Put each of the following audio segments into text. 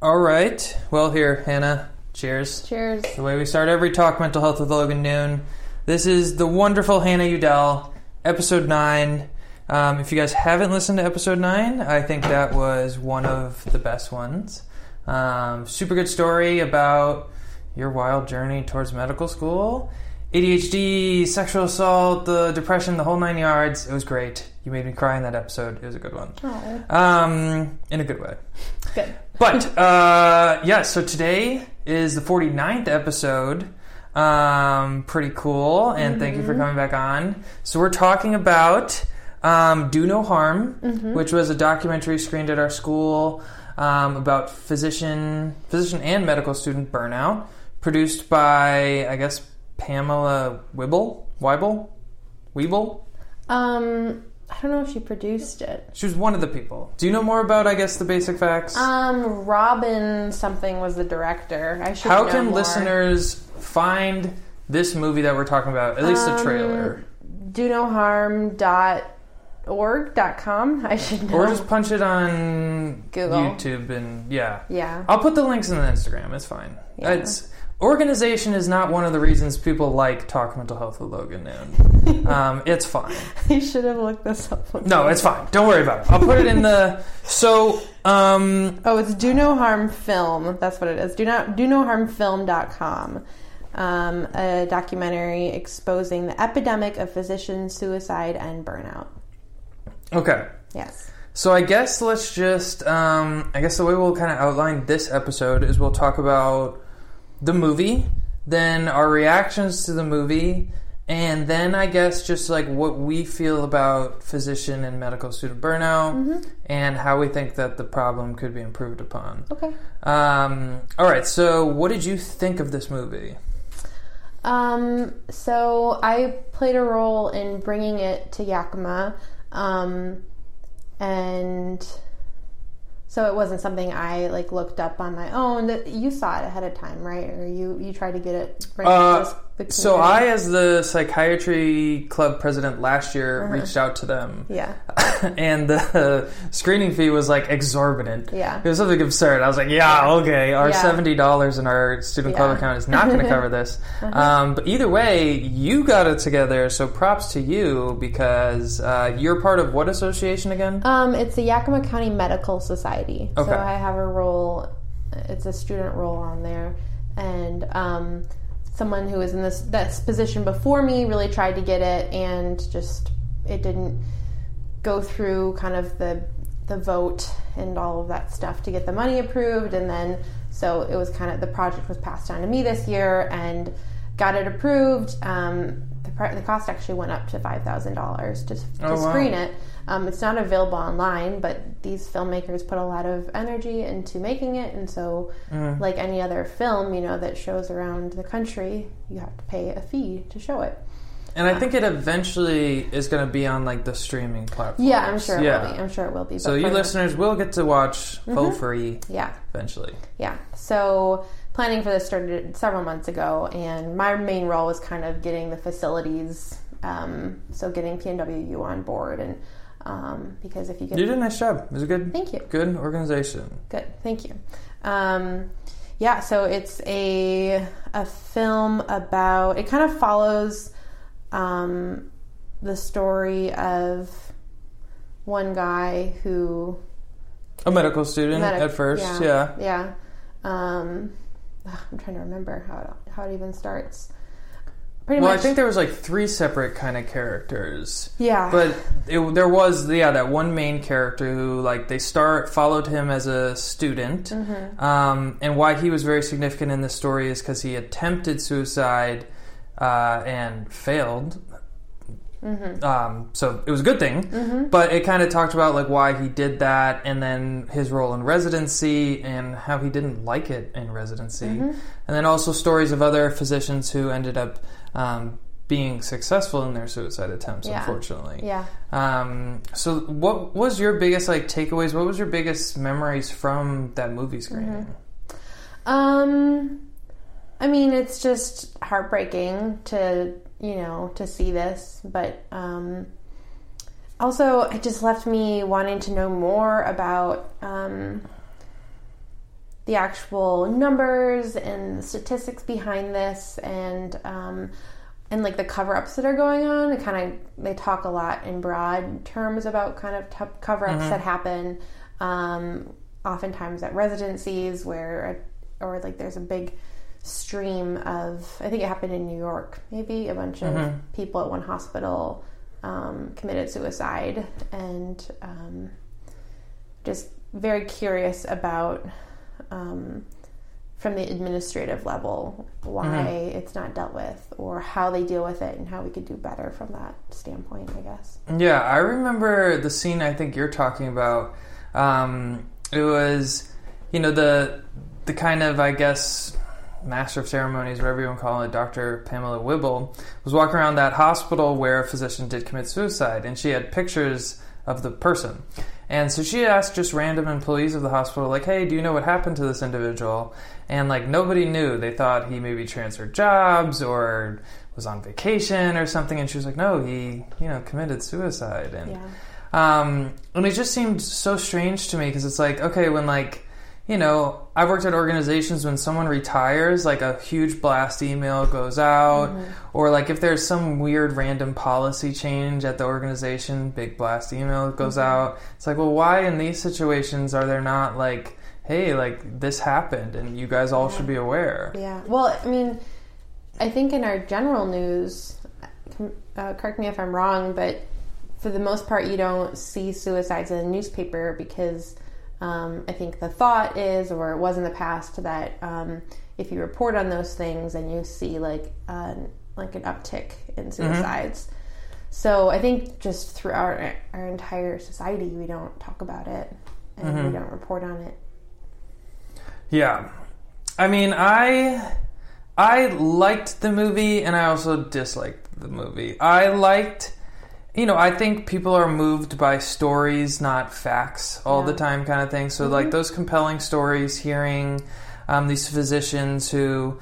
All right. Well, here, Hannah, cheers. Cheers. The way we start every Talk Mental Health with Logan Noon. This is the wonderful Hannah Udell, episode 9. If you guys haven't listened to episode 9, I think that was one of the best ones. Super good story about your wild journey towards medical school. ADHD, sexual assault, the depression, the whole nine yards. It was great. You made me cry in that episode. It was a good one. In a good way. Good. But, yeah, so today is the 49th episode. Pretty cool. And thank you for coming back on. So we're talking about Do No Harm, which was a documentary screened at our school about physician and medical student burnout, produced by, I guess, Pamela Wible? I don't know if she produced it. She was one of the people. Do you know more about, I guess, the basic facts? Robin something was the director. I should know more. How can listeners find this movie that we're talking about? At least the trailer. donoharm.org.com. I should know. Or just punch it on Google. YouTube and, yeah. I'll put the links in the Instagram. It's fine. Yeah. It's... Organization is not one of the reasons people like Talk Mental Health with Logan Noon. It's fine. You should have looked this up. No, it's fine. Don't worry about it. I'll put it in the... So, Oh, it's Do No Harm Film. That's what it is. DoNoHarmFilm.com. A documentary exposing the epidemic of physician suicide and burnout. Okay. Yes. So I guess let's just... I guess the way we'll kind of outline this episode is we'll talk about... the movie, then our reactions to the movie, and then I guess just like what we feel about physician and medical student burnout and how we think that the problem could be improved upon. Okay. All right, so what did you think of this movie? So I played a role in bringing it to Yakima, and... So it wasn't something I, like, looked up on my own. You saw it ahead of time, right? Or you tried to get it... Right so I, as the psychiatry club president last year, reached out to them. Yeah. And the screening fee was, like, exorbitant. Yeah. It was something absurd. I was like, okay, our $70 in our student club account is not going to cover this. But either way, you got it together, so props to you, because you're part of what association again? It's the Yakima County Medical Society. Okay. So I have a role, it's a student role on there, and someone who was in that position before me really tried to get it, and just it didn't go through kind of the vote and all of that stuff to get the money approved, and then so it was kind of, the project was passed on to me this year and got it approved. The cost actually went up to $5,000 to screen it. It's not available online, but these filmmakers put a lot of energy into making it, and so, like any other film, you know, that shows around the country, you have to pay a fee to show it. And I think it eventually is going to be on, like, the streaming platform. Yeah, I'm sure it will be. I'm sure it will be. So you listeners will get to watch for free eventually. Yeah. So planning for this started several months ago, and my main role was kind of getting the facilities, so getting PNWU on board, and... because if you get... You did a nice job. It was a good... Thank you. Good organization. Good. Thank you. Yeah, so it's a film about... It kind of follows the story of one guy who... A medical student at first, yeah. I'm trying to remember how it even starts. Pretty much. I think there was like three separate kind of characters. Yeah. But there was, that one main character who, like, they followed him as a student. And why he was very significant in this story is because he attempted suicide and failed. So it was a good thing. But it kind of talked about, like, why he did that, and then his role in residency and how he didn't like it in residency. And then also stories of other physicians who ended up... being successful in their suicide attempts, unfortunately. Yeah. So what was your biggest, like, takeaways? What was your biggest memories from that movie screening? I mean, it's just heartbreaking to see this, but also it just left me wanting to know more about the actual numbers and the statistics behind this, and like the cover-ups that are going on. They talk a lot in broad terms about kind of cover-ups that happen, oftentimes at residencies or like there's a big stream of, I think it happened in New York, maybe a bunch of people at one hospital committed suicide, and just very curious about from the administrative level why it's not dealt with, or how they deal with it, and how we could do better from that standpoint, I guess. Yeah, I remember the scene I think you're talking about. It was, you know, the kind of, I guess, master of ceremonies, whatever you want to call it, Dr. Pamela Wible, was walking around that hospital where a physician did commit suicide, and she had pictures of the person. And so she asked just random employees of the hospital, like, hey, do you know what happened to this individual? And, like, nobody knew. They thought he maybe transferred jobs or was on vacation or something. And she was like, no, he, you know, committed suicide. And and it just seemed so strange to me, because it's like, okay, when, like, you know, I've worked at organizations when someone retires, like, a huge blast email goes out, or, like, if there's some weird random policy change at the organization, big blast email goes out. It's like, well, why in these situations are there not, like, hey, like, this happened, and you guys all should be aware? Yeah. Well, I mean, I think in our general news, correct me if I'm wrong, but for the most part, you don't see suicides in the newspaper, because I think the thought is, or it was in the past, that if you report on those things, and you see like an uptick in suicides. So I think just throughout our entire society, we don't talk about it, and we don't report on it. Yeah, I mean, I liked the movie, and I also disliked the movie. I liked. You know, I think people are moved by stories, not facts, all the time kind of thing. So, like, those compelling stories, hearing these physicians who...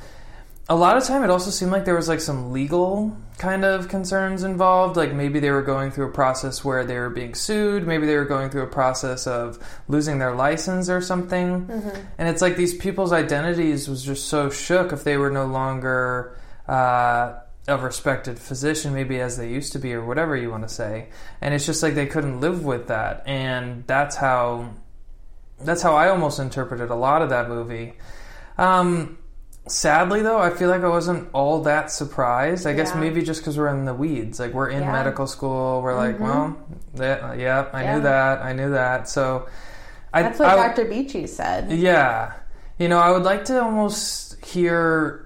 A lot of time, it also seemed like there was, like, some legal kind of concerns involved. Like, maybe they were going through a process where they were being sued. Maybe they were going through a process of losing their license or something. And it's like these people's identities was just so shook if they were no longer... of respected physician, maybe as they used to be, or whatever you want to say. And it's just like they couldn't live with that. And that's how I almost interpreted a lot of that movie. Sadly, though, I feel like I wasn't all that surprised. I guess maybe just because we're in the weeds. Like, we're in medical school. We're like, well, I knew that. So that's what Dr. Beachy said. Yeah. You know, I would like to almost hear...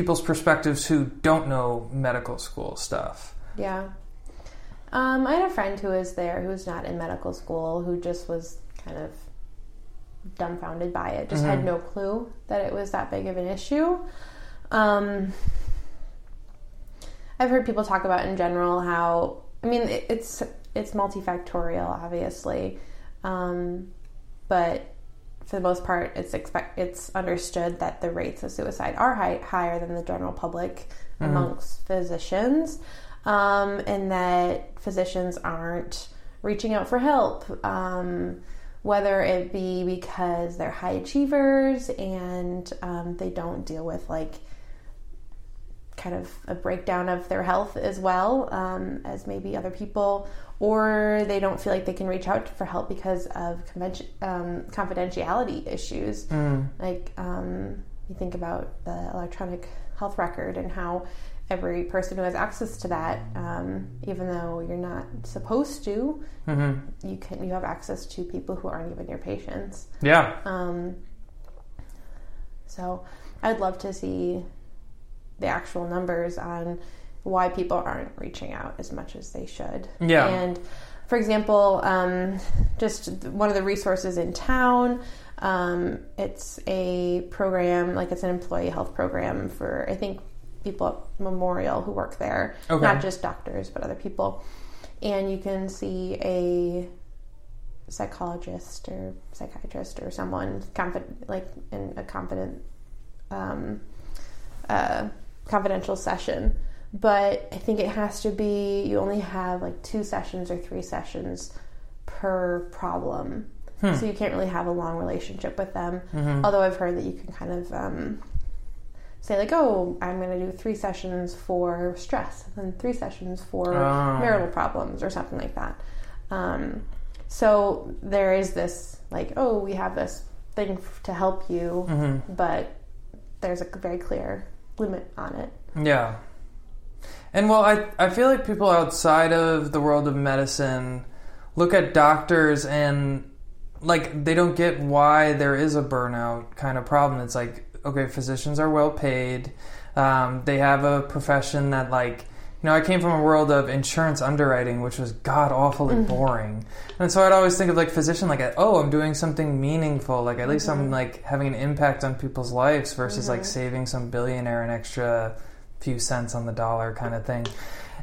people's perspectives who don't know medical school stuff. Yeah. I had a friend who was there, who was not in medical school, who just was kind of dumbfounded by it, just had no clue that it was that big of an issue. I've heard people talk about in general how, I mean, it's multifactorial, obviously, but for the most part, it's understood that the rates of suicide are higher than the general public amongst physicians, and that physicians aren't reaching out for help, whether it be because they're high achievers and they don't deal with, like, kind of a breakdown of their health as well as maybe other people, or they don't feel like they can reach out for help because of confidentiality issues. Like, you think about the electronic health record and how every person who has access to that, even though you're not supposed to, you have access to people who aren't even your patients. Yeah. So I'd love to see the actual numbers on why people aren't reaching out as much as they should. Yeah. And, for example, just one of the resources in town, it's a program, like, it's an employee health program for, I think, people at Memorial who work there. Okay. Not just doctors, but other people. And you can see a psychologist or psychiatrist or someone confidential session, but I think it has to be, you only have like 2 sessions or 3 sessions per problem. So you can't really have a long relationship with them. Mm-hmm. Although I've heard that you can kind of say, like, oh, I'm going to do 3 sessions for stress and then 3 sessions for marital problems or something like that. So there is this, like, oh, we have this thing to help you, mm-hmm. but there's a very clear limit on it. Yeah. And, well, I feel like people outside of the world of medicine look at doctors and, like, they don't get why there is a burnout kind of problem. It's like, okay, physicians are well paid. They have a profession that, like, you know, I came from a world of insurance underwriting, which was god-awfully mm-hmm. boring. And so I'd always think of, like, physician, like, oh, I'm doing something meaningful. Like, at least mm-hmm. I'm, like, having an impact on people's lives versus, mm-hmm. like, saving some billionaire an extra few cents on the dollar kind of thing.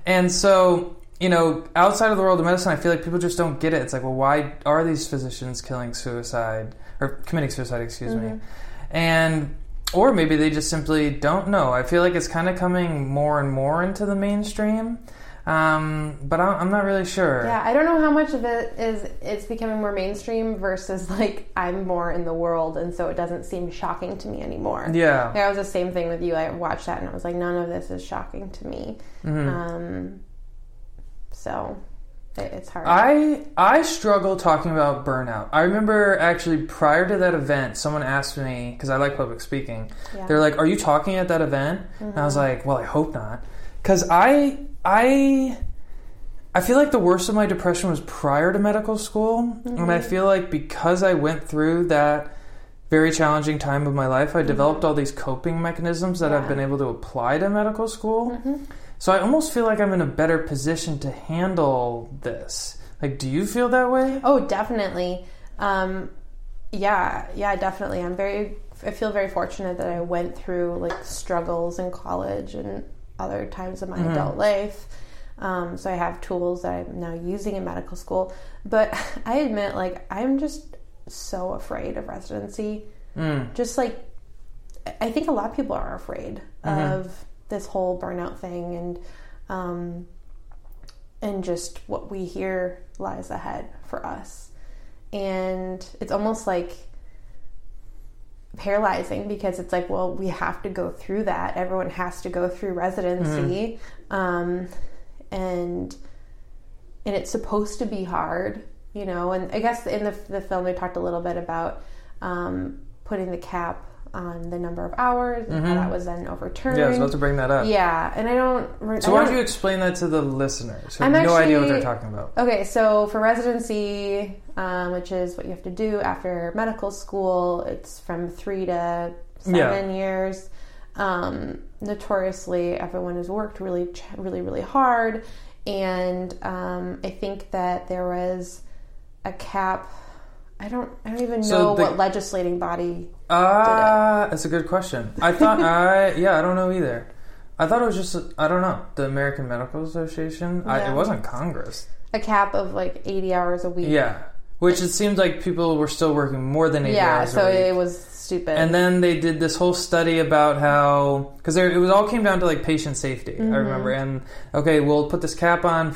And so, you know, outside of the world of medicine, I feel like people just don't get it. It's like, well, why are these physicians committing suicide, mm-hmm. me? And... or maybe they just simply don't know. I feel like it's kind of coming more and more into the mainstream, but I'm not really sure. Yeah, I don't know how much of it is it's becoming more mainstream versus, like, I'm more in the world, and so it doesn't seem shocking to me anymore. Yeah. That was the same thing with you. I watched that, and I was like, none of this is shocking to me. Mm-hmm. So... it's hard. I struggle talking about burnout. I remember actually prior to that event, someone asked me, because I like public speaking, yeah. They're like, are you talking at that event? Mm-hmm. And I was like, well, I hope not. Because I feel like the worst of my depression was prior to medical school. Mm-hmm. And I feel like because I went through that very challenging time of my life, I mm-hmm. developed all these coping mechanisms that yeah. I've been able to apply to medical school. Mm-hmm. So I almost feel like I'm in a better position to handle this. Like, do you feel that way? Oh, definitely. Yeah, definitely. I feel very fortunate that I went through, like, struggles in college and other times of my mm-hmm. adult life. So I have tools that I'm now using in medical school. But I admit, like, I'm just so afraid of residency. Mm. Just, like, I think a lot of people are afraid mm-hmm. of this whole burnout thing and just what we hear lies ahead for us. And it's almost like paralyzing because it's like, well, we have to go through that. Everyone has to go through residency. Mm-hmm. And it's supposed to be hard, you know, and I guess in the film they talked a little bit about putting the cap on the number of hours, mm-hmm. and how that was then overturned. Yeah, I was about to bring that up. Yeah, and I don't... So why don't you explain that to the listeners who have no idea what they're talking about? Okay, so for residency, which is what you have to do after medical school, it's from 3 to 7 years. Notoriously, everyone has worked really, really, really hard, and I think that there was a cap... I don't even know what legislating body did it. That's a good question. I thought I don't know either. I thought it was just the American Medical Association. Yeah. It wasn't Congress. A cap of like 80 hours a week. Yeah. Which it seemed like people were still working more than 80 hours a week. Yeah, so it was stupid. And then they did this whole study about how... because it was all came down to like patient safety, mm-hmm. I remember. And, okay, we'll put this cap on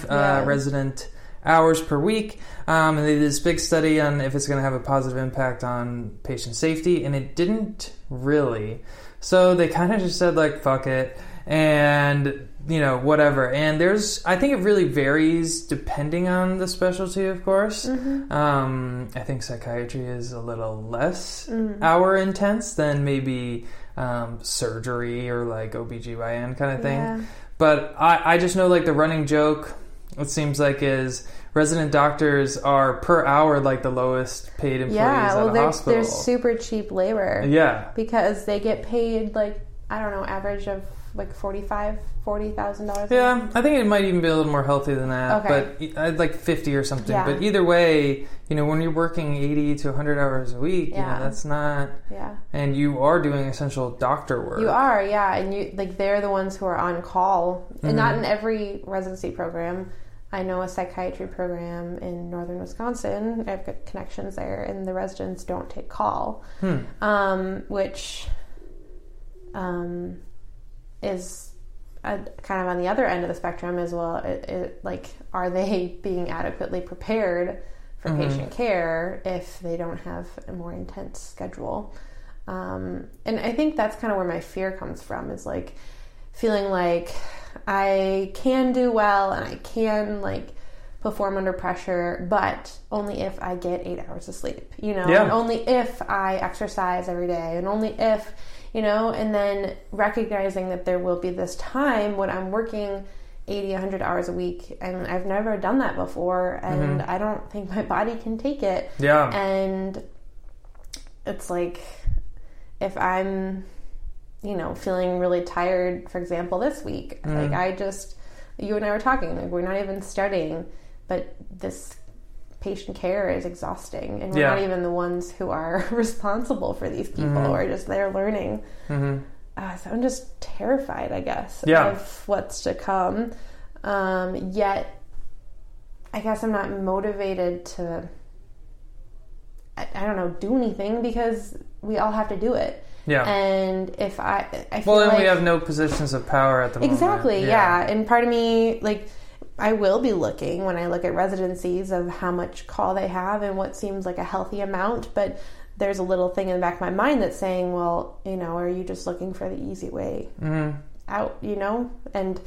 resident hours per week, and they did this big study on if it's going to have a positive impact on patient safety, and it didn't really. So they kind of just said, like, fuck it, and, you know, whatever. And I think it really varies depending on the specialty, of course. Mm-hmm. I think psychiatry is a little less mm-hmm. hour intense than maybe surgery or, like, OBGYN kind of thing. Yeah. But I just know, like, the running joke... it seems like is resident doctors are per hour like the lowest paid employees at a hospital. Yeah, well, they're super cheap labor. Yeah. Because they get paid like, I don't know, average of like $40,000. Yeah, I think it might even be a little more healthy than that. Okay. But I'd like 50 or something. Yeah. But either way, you know, when you're working 80 to 100 hours a week, you know, that's not... Yeah. And you are doing essential doctor work. You are, yeah. And you like they're the ones who are on call. Mm-hmm. And not in every residency program. I know a psychiatry program in northern Wisconsin. I've got connections there. And the residents don't take call. Which... is kind of on the other end of the spectrum as well. Are they being adequately prepared for patient care if they don't have a more intense schedule. And I think that's kind of where my fear comes from, is like feeling like I can do well and I can like perform under pressure, but only if I get 8 hours of sleep, you know, and only if I exercise every day, and only if, you know, and then recognizing that there will be this time when I'm working 80, 100 hours a week, and I've never done that before, and I don't think my body can take it. Yeah. And it's like, if I'm, you know, feeling really tired, for example, this week, like I just, you and I were talking, like we're not even studying, but this patient care is exhausting, and we're not even the ones who are responsible for these people, or just they're learning. So I'm just terrified, I guess, of what's to come. Yet, I guess I'm not motivated to, I don't know, do anything, because we all have to do it. And if I feel and like, we have no positions of power at the moment. And part of me, like, I will be looking when I look at residencies of how much call they have and what seems like a healthy amount, but there's a little thing in the back of my mind that's saying, well, you know, are you just looking for the easy way out, you know? And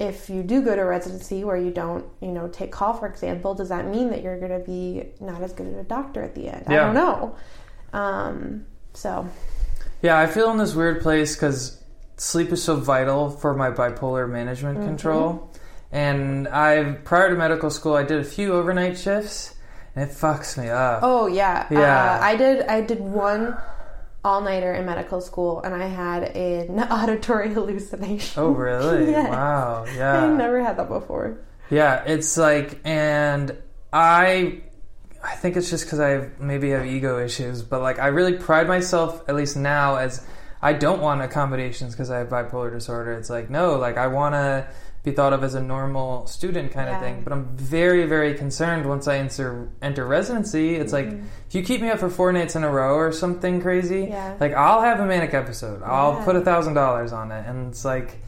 if you do go to a residency where you don't, you know, take call, for example, does that mean that you're going to be not as good at a doctor at the end? I don't know. Yeah, I feel in this weird place because sleep is so vital for my bipolar management control. And prior to medical school, I did a few overnight shifts. It fucks me up. Oh, yeah. Yeah. I did one all-nighter in medical school, and I had an auditory hallucination. Oh, really? Yes. Wow. Yeah. I never had that before. Yeah. It's like, and I think it's just because I maybe have ego issues, but like I really pride myself, at least now, as I don't want accommodations because I have bipolar disorder. It's like, no, like I want to be thought of as a normal student kind of thing. But I'm very, very concerned once I enter residency. It's like, if you keep me up for 4 nights in a row or something crazy, like I'll have a manic episode. I'll put $1,000 on it. And it's like,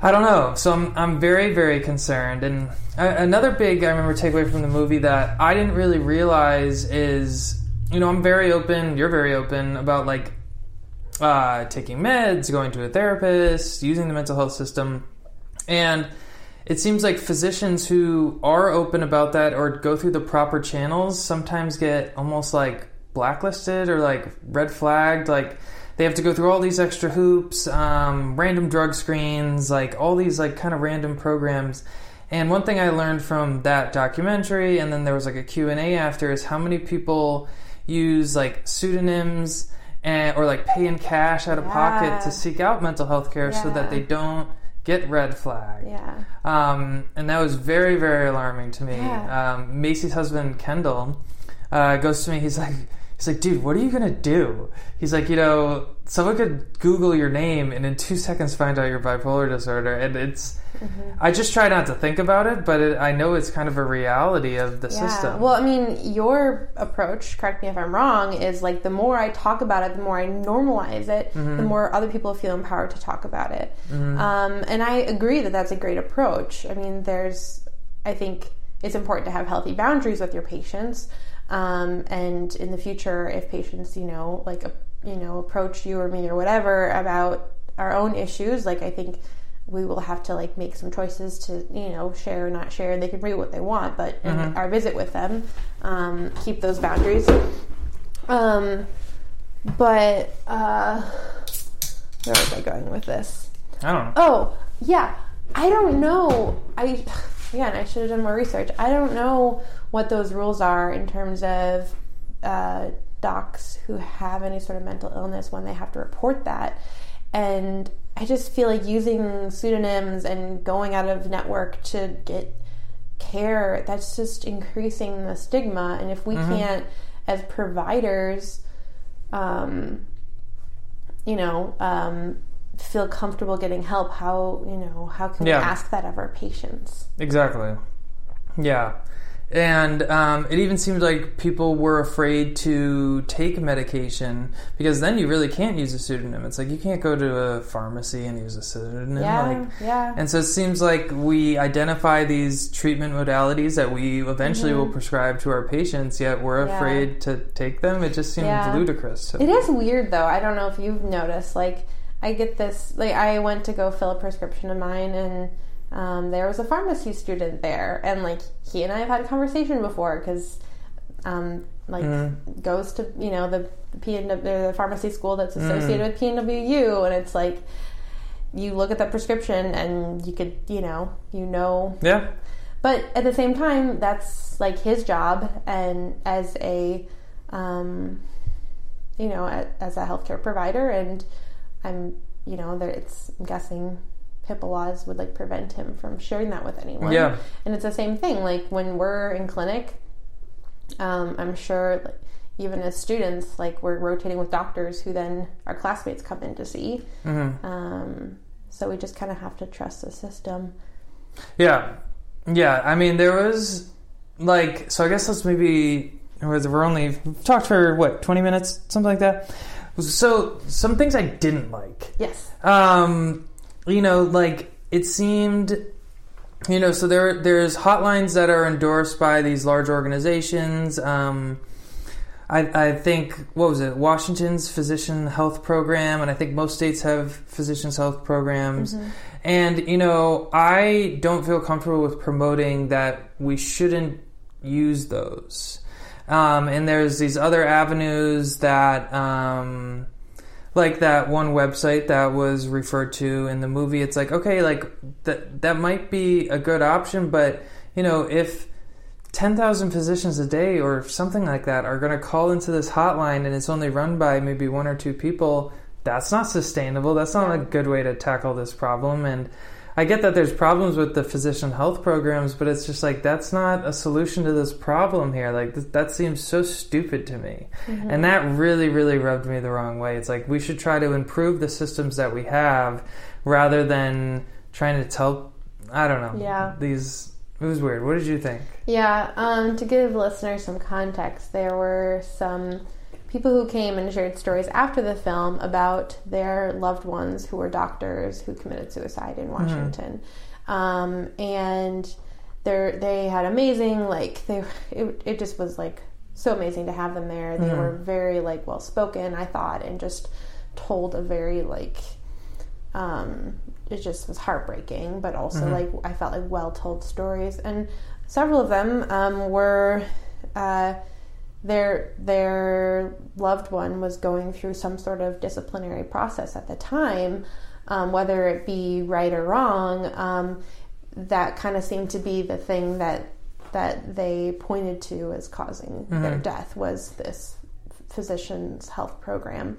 I don't know. So I'm very, very concerned. And another big, I remember, takeaway from the movie that I didn't really realize is, you know, I'm very open, you're very open about like taking meds, going to a therapist, using the mental health system. And it seems like physicians who are open about that or go through the proper channels sometimes get almost like blacklisted or like red flagged. Like they have to go through all these extra hoops, random drug screens, like all these like kind of random programs. And one thing I learned from that documentary, and then there was like a Q&A after, is how many people use like pseudonyms and, or like pay in cash out of pocket to seek out mental health care so that they don't get red flagged. Yeah. And that was very, very alarming to me. Yeah. Macy's husband, Kendall, goes to me. He's like, dude, what are you going to do? He's like, you know, someone could Google your name and in 2 seconds find out your bipolar disorder. And it's, I just try not to think about it, but I know it's kind of a reality of the system. Well, I mean, your approach, correct me if I'm wrong, is like the more I talk about it, the more I normalize it, the more other people feel empowered to talk about it. And I agree that that's a great approach. I mean, I think it's important to have healthy boundaries with your patients. And in the future, if patients, you know, like, you know, approach you or me or whatever about our own issues, like, I think we will have to like make some choices to, you know, share or not share. They can read what they want, but in our visit with them, keep those boundaries. Where was I going with this? I don't know. Oh, yeah. I don't know. I should have done more research. I don't know what those rules are in terms of docs who have any sort of mental illness, when they have to report that. And I just feel like using pseudonyms and going out of network to get care, that's just increasing the stigma. And if we can't, as providers, feel comfortable getting help, how can we ask that of our patients? Exactly. Yeah. And it even seemed like people were afraid to take medication because then you really can't use a pseudonym. It's like you can't go to a pharmacy and use a pseudonym. Yeah. And so it seems like we identify these treatment modalities that we eventually will prescribe to our patients, yet we're afraid to take them. It just seemed ludicrous. It is weird, though. I don't know if you've noticed. Like, I get this. Like, I went to go fill a prescription of mine, and there was a pharmacy student there, and like he and I have had a conversation before because goes to, you know, the PNW, the pharmacy school that's associated with PNWU, and it's like you look at that prescription and you could, but at the same time that's like his job, and as a as a healthcare provider, and I'm guessing HIPAA laws would like prevent him from sharing that with anyone. Yeah. And it's the same thing. Like when we're in clinic, I'm sure like, even as students, like we're rotating with doctors who then our classmates come in to see. Mm-hmm. So we just kind of have to trust the system. Yeah. Yeah. I mean, there was like, so I guess that's maybe, we're only talked for 20 minutes, something like that. So some things I didn't like. Yes. It seemed, so there's hotlines that are endorsed by these large organizations. I think, Washington's Physician Health Program, and I think most states have Physicians Health Programs. Mm-hmm. And, I don't feel comfortable with promoting that we shouldn't use those. And there's these other avenues that... like that one website that was referred to in the movie, it's like, okay, like that might be a good option, but if 10,000 physicians a day or something like that are going to call into this hotline and it's only run by maybe one or two people, that's not sustainable. That's not a good way to tackle this problem. And I get that there's problems with the physician health programs, but it's just like, that's not a solution to this problem here. Like that seems so stupid to me. Mm-hmm. And that really, really rubbed me the wrong way. It's like, we should try to improve the systems that we have rather than trying to tell, I don't know. Yeah. It was weird. What did you think? Yeah. To give listeners some context, there were some people who came and shared stories after the film about their loved ones who were doctors who committed suicide in Washington. Mm-hmm. And they had amazing, it just was like so amazing to have them there. They were very well spoken, I thought, and just told a very it just was heartbreaking, but also I felt like well told stories. And several of them were their loved one was going through some sort of disciplinary process at the time, whether it be right or wrong, that kind of seemed to be the thing that they pointed to as causing their death, was this physician's health program,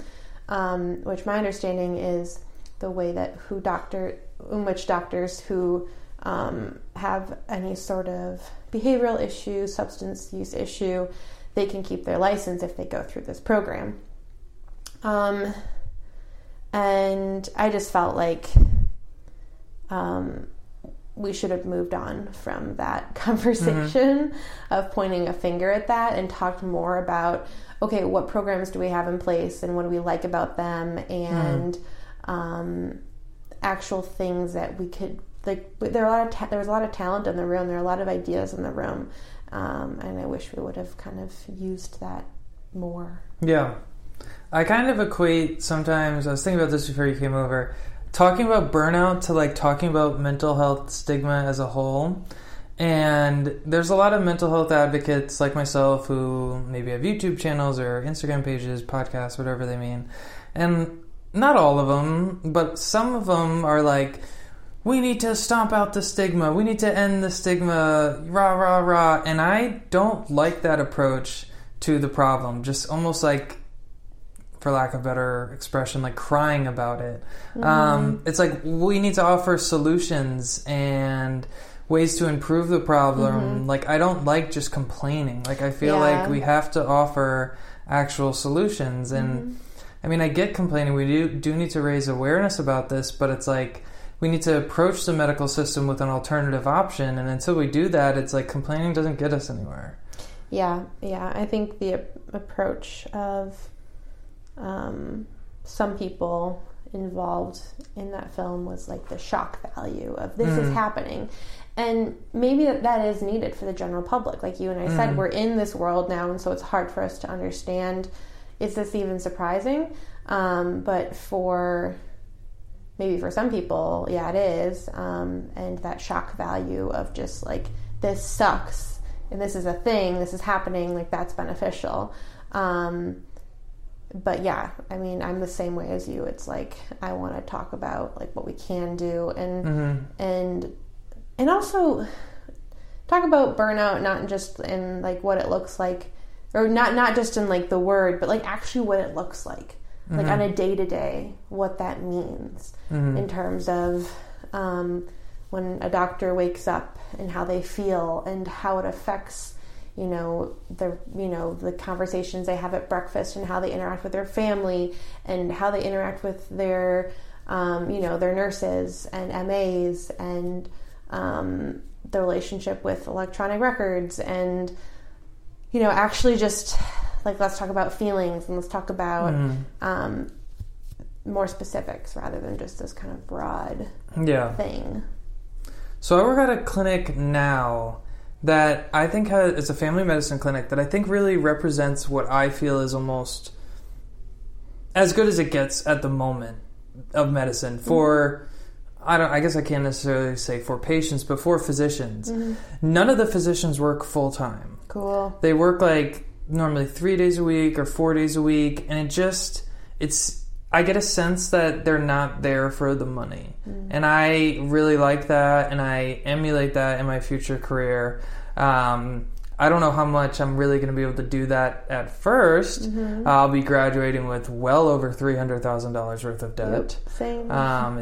which my understanding is the way that doctors who have any sort of behavioral issue, substance use issue, they can keep their license if they go through this program. And I just felt like we should have moved on from that conversation of pointing a finger at that and talked more about, okay, what programs do we have in place and what do we like about them, and actual things that we could, there was a lot of talent in the room. There are a lot of ideas in the room. And I wish we would have kind of used that more. Yeah. I kind of equate sometimes, I was thinking about this before you came over, talking about burnout to talking about mental health stigma as a whole. And there's a lot of mental health advocates like myself who maybe have YouTube channels or Instagram pages, podcasts, whatever they mean. And not all of them, but some of them are we need to stomp out the stigma. We need to end the stigma. Rah, rah, rah. And I don't like that approach to the problem. Just almost for lack of better expression, crying about it. Mm-hmm. It's we need to offer solutions and ways to improve the problem. Mm-hmm. I don't like just complaining. I feel like we have to offer actual solutions. And I mean, I get complaining. We do need to raise awareness about this, but it's we need to approach the medical system with an alternative option. And until we do that, it's like complaining doesn't get us anywhere. Yeah. I think the approach of some people involved in that film was like the shock value of this is happening. And maybe that is needed for the general public. Like you and I said, we're in this world now, and so it's hard for us to understand, is this even surprising? But for... maybe for some people, yeah, it is. And that shock value of just like, this sucks and this is a thing, this is happening, like that's beneficial. But yeah, I mean, I'm the same way as you. It's like, I want to talk about like what we can do and also talk about burnout, not just in like what it looks like, or not just in like the word, but like actually what it looks like. Like on a day-to-day, what that means in terms of when a doctor wakes up and how they feel and how it affects, the conversations they have at breakfast and how they interact with their family and how they interact with their, their nurses and MAs and the relationship with electronic records and, actually just... like, let's talk about feelings and let's talk about more specifics rather than just this kind of broad thing. So I work at a clinic now that I think is a family medicine clinic that I think really represents what I feel is almost as good as it gets at the moment of medicine for... I guess I can't necessarily say for patients, but for physicians. None of the physicians work full-time. Cool. They work like... normally 3 days a week or 4 days a week, and I get a sense that they're not there for the money. And I really like that, and I emulate that in my future career. I don't know how much I'm really going to be able to do that at first. I'll be graduating with well over $300,000 worth of debt. Yep, same.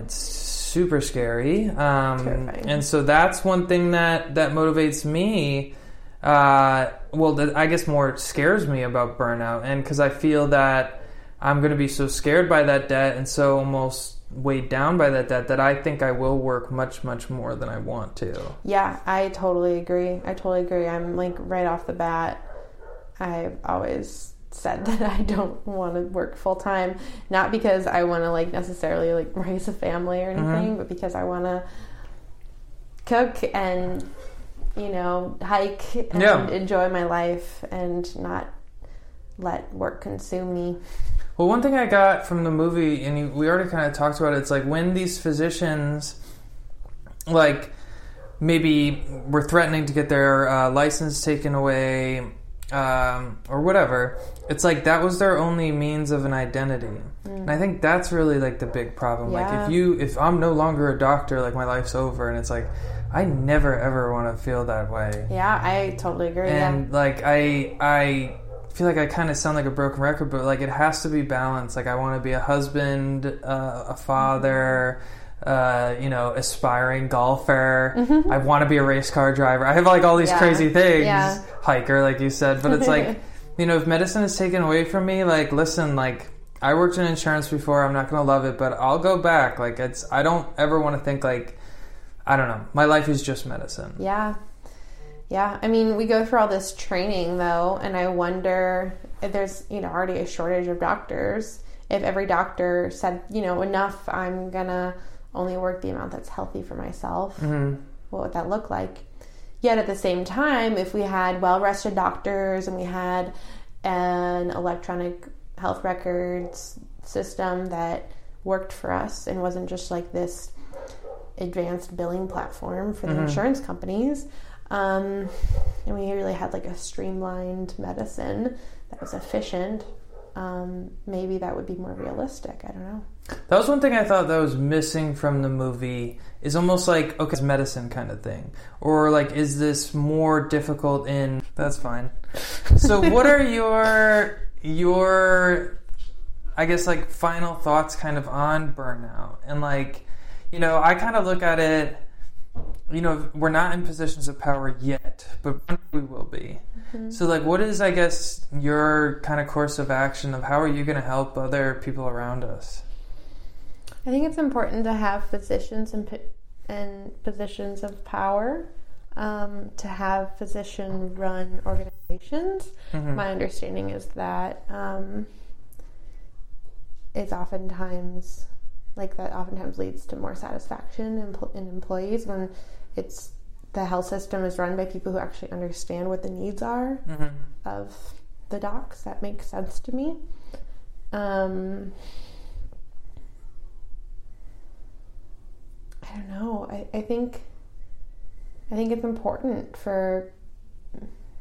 It's super scary. Terrifying. And so that's one thing that motivates me. I guess more scares me about burnout, and because I feel that I'm going to be so scared by that debt and so almost weighed down by that debt that I think I will work much, much more than I want to. Yeah, I totally agree. I'm like right off the bat, I've always said that I don't want to work full time, not because I want to like necessarily like raise a family or anything, but because I want to cook and hike and enjoy my life and not let work consume me. Well, one thing I got from the movie, and we already kind of talked about it, it's like when these physicians, like, maybe were threatening to get their license taken away or whatever, it's like that was their only means of an identity. And I think that's really, like, the big problem. Yeah. Like, if I'm no longer a doctor, like, my life's over, and it's like... I never ever want to feel that way. Yeah, I totally agree. And like I feel like I kind of sound like a broken record, but like it has to be balanced. Like I want to be a husband, a father, aspiring golfer. I want to be a race car driver. I have like all these crazy things. Yeah. Hiker, like you said, but it's like if medicine is taken away from me, like listen, like I worked in insurance before. I'm not going to love it, but I'll go back. Like I don't ever want to think like. I don't know. My life is just medicine. Yeah. Yeah. I mean, we go through all this training, though, and I wonder if there's, already a shortage of doctors. If every doctor said, enough, I'm going to only work the amount that's healthy for myself, what would that look like? Yet at the same time, if we had well-rested doctors and we had an electronic health records system that worked for us and wasn't just like this advanced billing platform for the insurance companies, and we really had like a streamlined medicine that was efficient, maybe that would be more realistic. I don't know. That was one thing I thought that was missing from the movie, is almost like, okay, it's medicine kind of thing, or like, is this more difficult in... that's fine. So what are your I guess like final thoughts kind of on burnout? And like, I kind of look at it, we're not in positions of power yet, but we will be. So, like, what is, I guess, your kind of course of action of how are you going to help other people around us? I think it's important to have physicians and positions of power, to have physician-run organizations. Mm-hmm. My understanding is that oftentimes leads to more satisfaction in employees when it's the health system is run by people who actually understand what the needs are mm-hmm. of the docs. That makes sense to me. I don't know. I think it's important for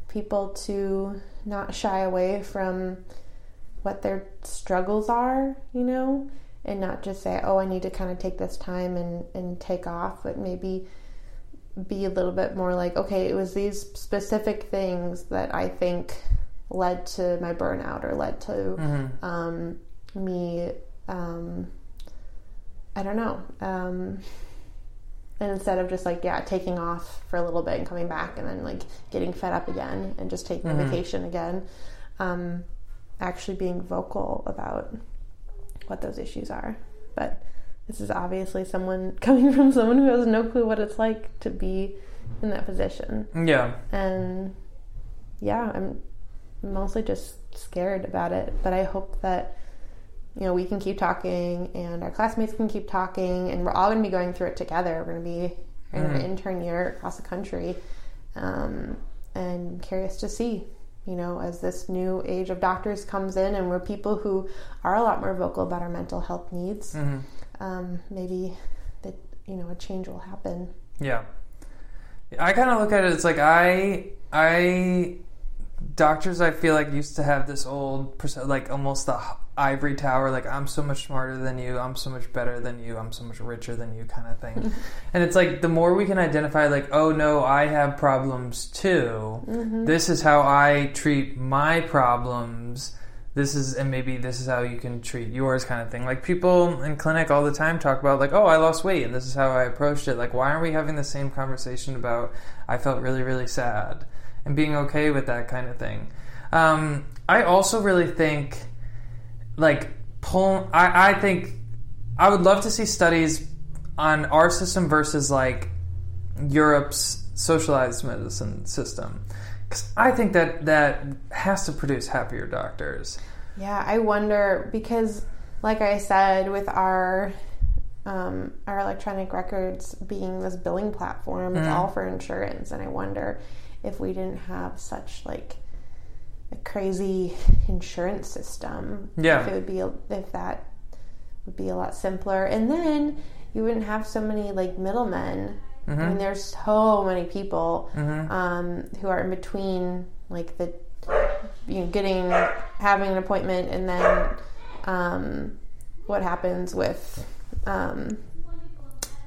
people to not shy away from what their struggles are, you know, and not just say, oh, I need to kind of take this time and take off, but maybe be a little bit more like, okay, it was these specific things that I think led to my burnout or led to mm-hmm. Me, I don't know. And instead of just like, yeah, taking off for a little bit and coming back and then like getting fed up again and just taking mm-hmm. a vacation again, actually being vocal about what those issues are. But this is obviously coming from someone who has no clue what it's like to be in that position. Yeah. And yeah, I'm mostly just scared about it, but I hope that, you know, we can keep talking and our classmates can keep talking and we're all going to be going through it together. We're going to be in our intern year across the country. And I'm curious to see, you know, as this new age of doctors comes in and we're people who are a lot more vocal about our mental health needs, mm-hmm. Maybe that, you know, a change will happen. Yeah. I kind of look at it, it's like doctors, I feel like, used to have this old, like, almost the ivory tower, like, I'm so much smarter than you, I'm so much better than you, I'm so much richer than you kind of thing. And it's like, the more we can identify, like, oh, no, I have problems, too. Mm-hmm. This is how I treat my problems. And maybe this is how you can treat yours kind of thing. Like, people in clinic all the time talk about, like, oh, I lost weight, and this is how I approached it. Like, why aren't we having the same conversation about I felt really, really sad? And being okay with that kind of thing. I also really think, like, I would love to see studies on our system versus, like, Europe's socialized medicine system. Because I think that has to produce happier doctors. Yeah, I wonder, because, like I said, with our electronic records being this billing platform, it's all for insurance, and I wonder if we didn't have such, like, a crazy insurance system, yeah, if that would be a lot simpler, and then you wouldn't have so many, like, middlemen. Mm-hmm. I mean, there's so many people mm-hmm. Who are in between, like, the, you know, having an appointment, and then what happens with you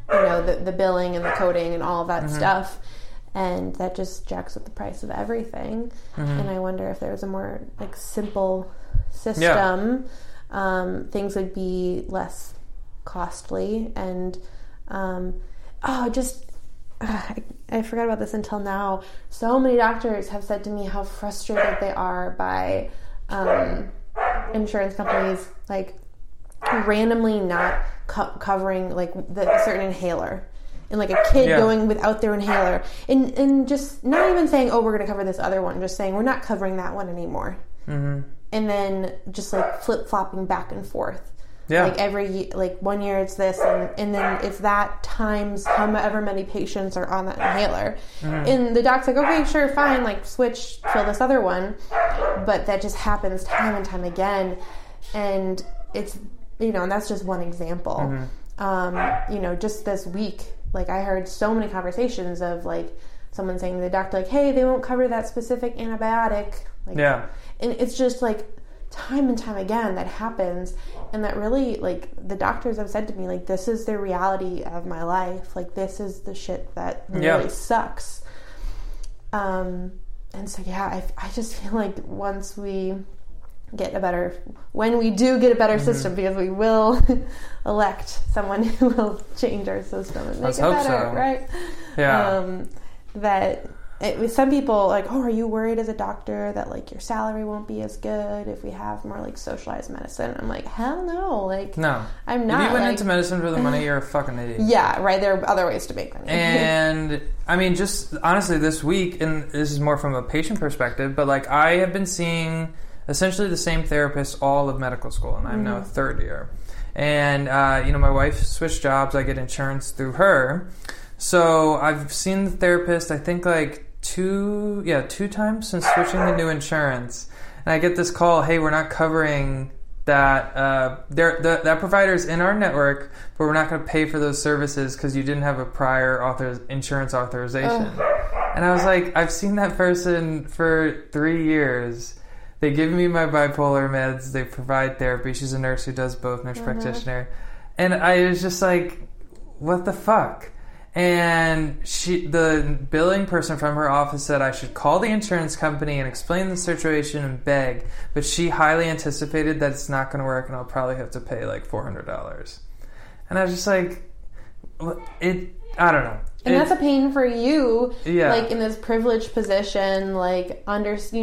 know, the billing and the coding and all that mm-hmm. stuff. And that just jacks up the price of everything. Mm-hmm. And I wonder if there was a more, like, simple system, yeah, things would be less costly. And, I forgot about this until now. So many doctors have said to me how frustrated they are by insurance companies, like, randomly not covering, like, a certain inhaler. And, like, a kid yeah. going without their inhaler. And just not even saying, oh, we're going to cover this other one. Just saying, we're not covering that one anymore. Mm-hmm. And then just, like, flip-flopping back and forth. Yeah. Like, every 1 year it's this, and then it's that times however many patients are on that inhaler. Mm-hmm. And the doc's like, okay, sure, fine. Like, switch, fill this other one. But that just happens time and time again. And it's, you know, and that's just one example. Mm-hmm. You know, just this week, like, I heard so many conversations of, like, someone saying to the doctor, like, hey, they won't cover that specific antibiotic. Like, yeah. And it's just, like, time and time again that happens. And that really, like, the doctors have said to me, like, this is the reality of my life. Like, this is the shit that really yeah. sucks. And so, yeah, I just feel like once we get a better, when we do get a better mm-hmm. system, because we will elect someone who will change our system and make it better, so. Right? Yeah. That With some people, like, oh, are you worried as a doctor that, like, your salary won't be as good if we have more, like, socialized medicine? I'm like, hell no. Like, no. I'm not. If you went into medicine for the money, you're a fucking idiot. Yeah, right. There are other ways to make money. And, I mean, just honestly, this week, and this is more from a patient perspective, but, like, I have been seeing essentially the same therapist all of medical school, and I'm now a third year. And, you know, my wife switched jobs. I get insurance through her. So I've seen the therapist, I think, like, two times since switching to new insurance, and I get this call, hey, we're not covering that, that provider's in our network, but we're not going to pay for those services because you didn't have a prior insurance authorization. And I was like, I've seen that person for 3 years. They give me my bipolar meds, they provide therapy, she's a nurse who does both, nurse practitioner, and I was just like, what the fuck? And the billing person from her office said I should call the insurance company and explain the situation and beg, but she highly anticipated that it's not going to work and I'll probably have to pay like $400. And I was just like, I don't know. And that's a pain for you, like in this privileged position, like being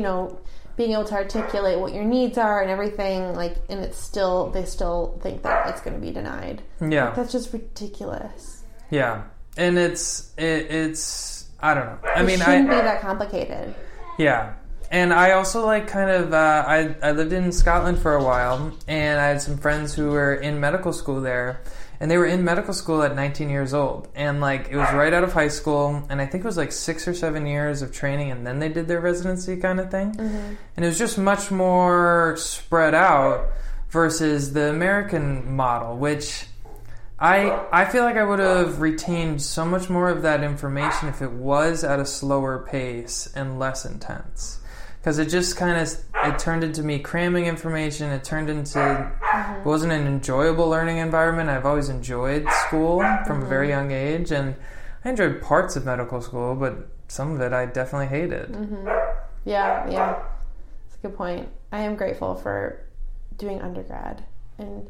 able to articulate what your needs are and everything, like, and they still think that it's going to be denied. Yeah, like, that's just ridiculous. Yeah. And it's I don't know. I mean, it shouldn't be that complicated. Yeah. And I also like kind of, I lived in Scotland for a while, and I had some friends who were in medical school there, and they were in medical school at 19 years old. And like, it was right out of high school, and I think it was like 6 or 7 years of training, and then they did their residency kind of thing. Mm-hmm. And it was just much more spread out versus the American model, which I feel like I would have retained so much more of that information if it was at a slower pace and less intense. Because it just kind of, it turned into me cramming information. It turned into, it wasn't an enjoyable learning environment. I've always enjoyed school from a very young age. And I enjoyed parts of medical school, but some of it I definitely hated. Yeah. That's a good point. I am grateful for doing undergrad and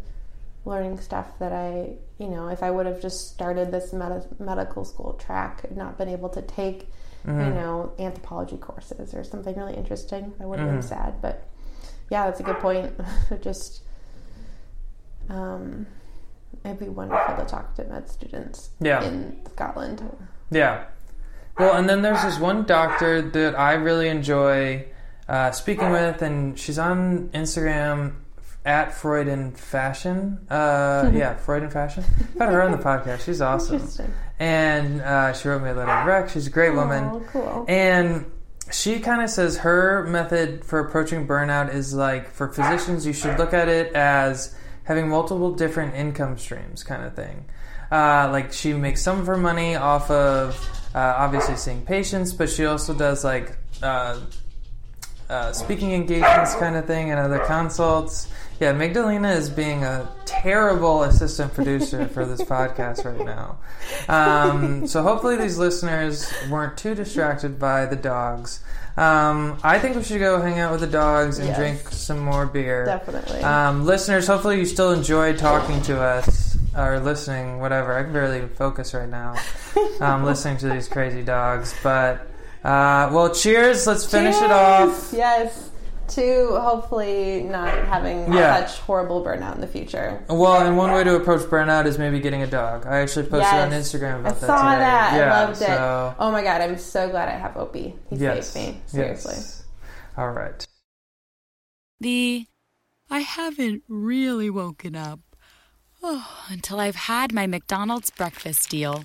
learning stuff that I, if I would have just started this medical school track, and not been able to take, anthropology courses or something really interesting, I would have been sad. But yeah, that's a good point. Just, it'd be wonderful to talk to med students in Scotland. Yeah. Well, and then there's this one doctor that I really enjoy speaking with, and she's on Instagram at Freud in Fashion. Freud in Fashion. Got her on the podcast. She's awesome. And she wrote me a letter of rec. She's a great woman. Oh, cool. And she kind of says her method for approaching burnout is like, for physicians, you should look at it as having multiple different income streams kind of thing. Like, she makes some of her money off of obviously seeing patients, but she also does like speaking engagements kind of thing and other consults. Yeah, Magdalena is being a terrible assistant producer for this podcast right now. So hopefully these listeners weren't too distracted by the dogs. I think we should go hang out with the dogs and drink some more beer. Definitely. Listeners, hopefully you still enjoy talking to us or listening, whatever. I can barely even focus right now listening to these crazy dogs, but... well, cheers. Let's finish it off. Yes. To hopefully not having such horrible burnout in the future. Well, and one way to approach burnout is maybe getting a dog. I actually posted on Instagram about that today. I saw that. I loved it. Oh, my God. I'm so glad I have Opie. He saved me. Seriously. Yes. All right. I haven't really woken up until I've had my McDonald's breakfast deal.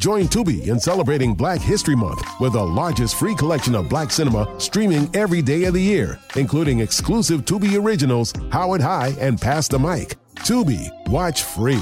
Join Tubi in celebrating Black History Month with the largest free collection of Black cinema streaming every day of the year, including exclusive Tubi originals, Howard High and Pass the Mic. Tubi. Watch free.